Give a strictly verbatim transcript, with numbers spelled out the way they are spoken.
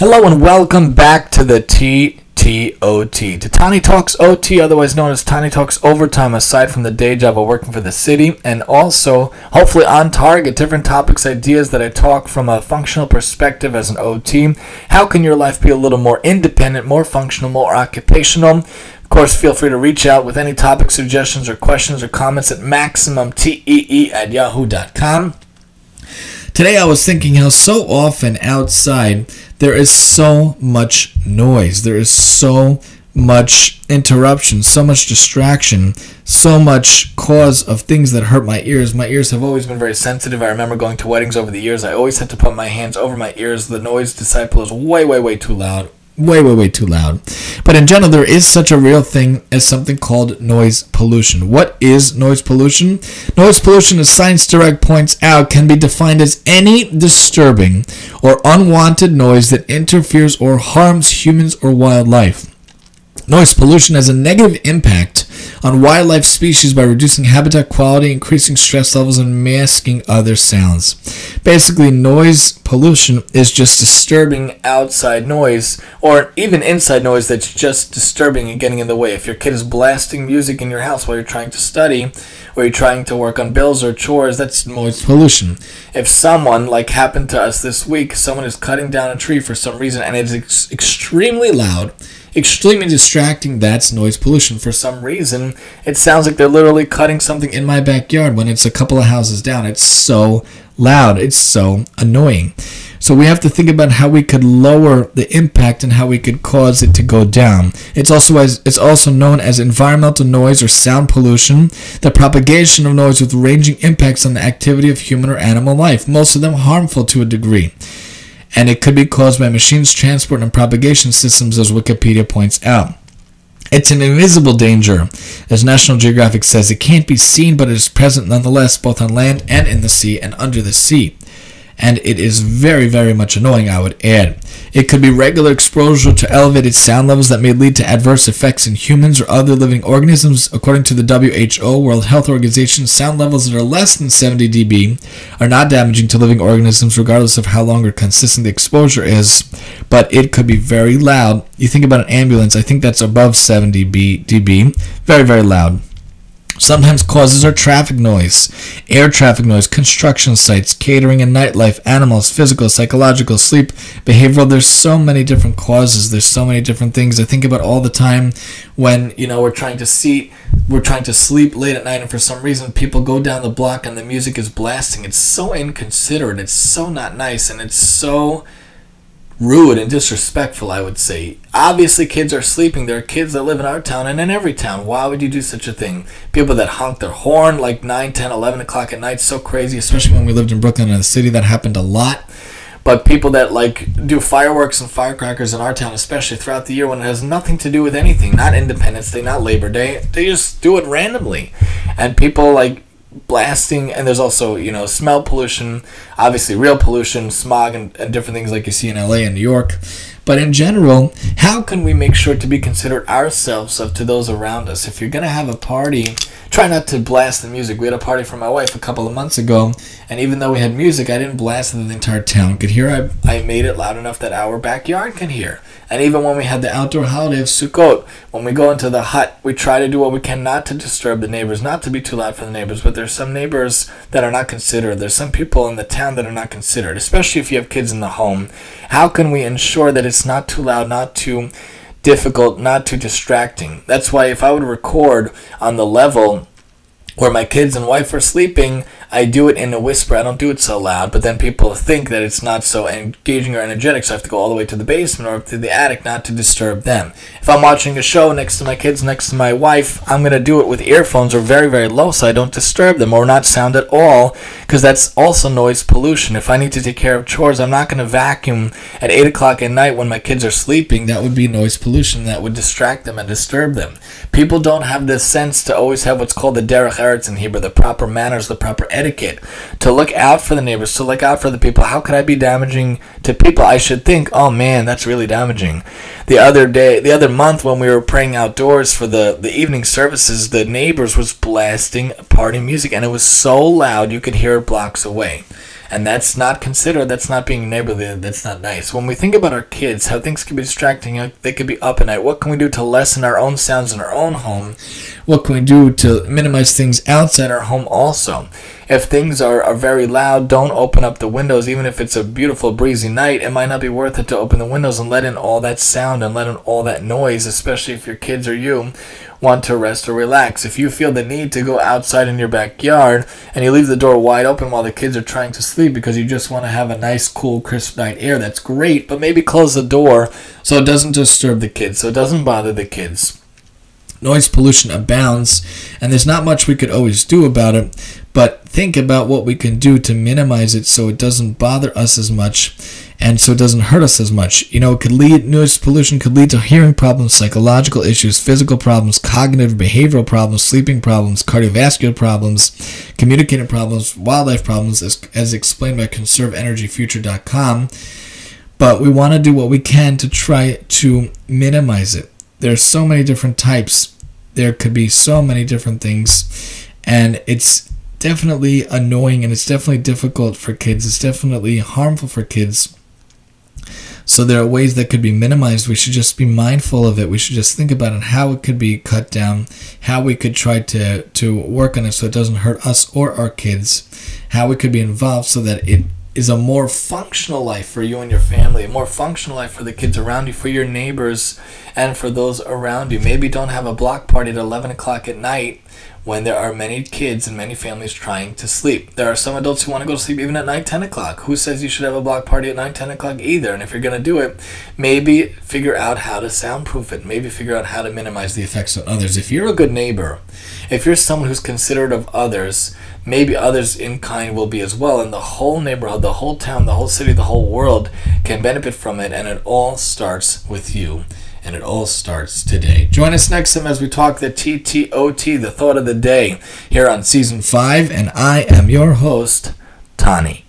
Hello and welcome back to the T T O T, to Tiny Talks O T, otherwise known as Tiny Talks Overtime, aside from the day job of working for the city, and also, hopefully on target, different topics, ideas that I talk from a functional perspective as an O T. How can your life be a little more independent, more functional, more occupational? Of course, feel free to reach out with any topic suggestions or questions or comments at maximum tee at yahoo dot com. Today I was thinking how so often outside there is so much noise, there is so much interruption, so much distraction, so much cause of things that hurt my ears. My ears have always been very sensitive. I remember going to weddings over the years. I always had to put my hands over my ears. The noise disciple is way, way, way too loud. Way, way, way too loud. But in general, there is such a real thing as something called noise pollution. What is noise pollution? Noise pollution, as Science Direct points out, can be defined as any disturbing or unwanted noise that interferes or harms humans or wildlife. Noise pollution has a negative impact on wildlife species by reducing habitat quality, increasing stress levels, and masking other sounds. Basically, noise pollution is just disturbing outside noise, or even inside noise that's just disturbing and getting in the way. If your kid is blasting music in your house while you're trying to study, or you're trying to work on bills or chores, that's noise pollution. If someone, like happened to us this week, someone is cutting down a tree for some reason and it's ex- extremely loud, extremely distracting, that's noise pollution. For some reason, it sounds like they're literally cutting something in my backyard when it's a couple of houses down. It's so loud. It's so annoying. So we have to think about how we could lower the impact and how we could cause it to go down. It's also as, it's also known as environmental noise or sound pollution, the propagation of noise with ranging impacts on the activity of human or animal life, most of them harmful to a degree. And it could be caused by machines, transport, and propagation systems, as Wikipedia points out. It's an invisible danger. As National Geographic says, it can't be seen, but it is present nonetheless, both on land and in the sea and under the sea. And it is very, very much annoying, I would add. It could be regular exposure to elevated sound levels that may lead to adverse effects in humans or other living organisms. According to the W H O, World Health Organization, sound levels that are less than seventy decibels are not damaging to living organisms, regardless of how long or consistent the exposure is, but it could be very loud. You think about an ambulance, I think that's above seventy decibels, very, very loud. Sometimes causes are traffic noise, air traffic noise, construction sites, catering and nightlife, animals, physical, psychological, sleep, behavioral. There's so many different causes. There's so many different things I think about all the time when, you know, we're trying to see, we're trying to sleep late at night, and for some reason people go down the block and the music is blasting. It's so inconsiderate. It's so not nice, and it's so rude and disrespectful, I would say. Obviously, kids are sleeping. There are kids that live in our town and in every town. Why would you do such a thing? People that honk their horn like nine, ten, eleven o'clock at night. So crazy, especially when we lived in Brooklyn in the city. That happened a lot. But people that like do fireworks and firecrackers in our town, especially throughout the year when it has nothing to do with anything, not Independence Day, not Labor Day. They just do it randomly. And people like blasting, and there's also, you know, smell pollution, obviously real pollution, smog, and, and different things like you see in L A and New York. But in general, how can we make sure to be considerate ourselves of to those around us? If you're going to have a party, try not to blast the music. We had a party for my wife a couple of months ago, and even though we had music, I didn't blast it that the entire town could hear. I, I made it loud enough that our backyard can hear. And even when we had the outdoor holiday of Sukkot, when we go into the hut, we try to do what we can not to disturb the neighbors, not to be too loud for the neighbors. But there's some neighbors that are not considered. There's some people in the town that are not considered, especially if you have kids in the home. How can we ensure that it's It's not too loud, not too difficult, not too distracting? That's why if I would record on the level where my kids and wife are sleeping, I do it in a whisper. I don't do it so loud, but then people think that it's not so engaging or energetic, so I have to go all the way to the basement or to the attic not to disturb them. If I'm watching a show next to my kids, next to my wife, I'm going to do it with earphones or very, very low so I don't disturb them or not sound at all, because that's also noise pollution. If I need to take care of chores, I'm not going to vacuum at eight o'clock at night when my kids are sleeping. That would be noise pollution. That would distract them and disturb them. People don't have this sense to always have what's called the Derech Eretz in Hebrew, the proper manners, the proper etiquette. Etiquette, to look out for the neighbors, to look out for the people. How could I be damaging to people? I should think, oh man, that's really damaging. The other day, the other month when we were praying outdoors for the, the evening services, the neighbors was blasting party music, and it was so loud you could hear it blocks away. And that's not considered, that's not being neighborly, that's not nice. When we think about our kids, how things can be distracting, they could be up at night. What can we do to lessen our own sounds in our own home? What can we do to minimize things outside our home also? If things are, are very loud, don't open up the windows. Even if it's a beautiful breezy night, it might not be worth it to open the windows and let in all that sound and let in all that noise, especially if your kids or you want to rest or relax. If you feel the need to go outside in your backyard and you leave the door wide open while the kids are trying to sleep because you just want to have a nice, cool, crisp night air, that's great, but maybe close the door so it doesn't disturb the kids, so it doesn't bother the kids. Noise pollution abounds, and there's not much we could always do about it, but think about what we can do to minimize it so it doesn't bother us as much and so it doesn't hurt us as much. You know, it could lead, noise pollution could lead to hearing problems, psychological issues, physical problems, cognitive behavioral problems, sleeping problems, cardiovascular problems, communicating problems, wildlife problems, as, as explained by conserve energy future dot com. But we want to do what we can to try to minimize it. There's so many different types. There could be so many different things. And it's definitely annoying, and it's definitely difficult for kids. It's definitely harmful for kids. So there are ways that could be minimized. We should just be mindful of it. We should just think about it, how it could be cut down, how we could try to, to work on it so it doesn't hurt us or our kids, how we could be involved so that it is a more functional life for you and your family, a more functional life for the kids around you, for your neighbors, and for those around you. Maybe don't have a block party at eleven o'clock at night when there are many kids and many families trying to sleep. There are some adults who want to go to sleep even at nine, ten o'clock. Who says you should have a block party at nine, ten o'clock either? And if you're going to do it, maybe figure out how to soundproof it. Maybe figure out how to minimize the effects on others. If you're a good neighbor, if you're someone who's considerate of others, maybe others in kind will be as well, and the whole neighborhood, the whole town, the whole city, the whole world can benefit from it, and it all starts with you, and it all starts today. Join us next time as we talk the T T O T, the thought of the day, here on Season five, and I am your host, Tani.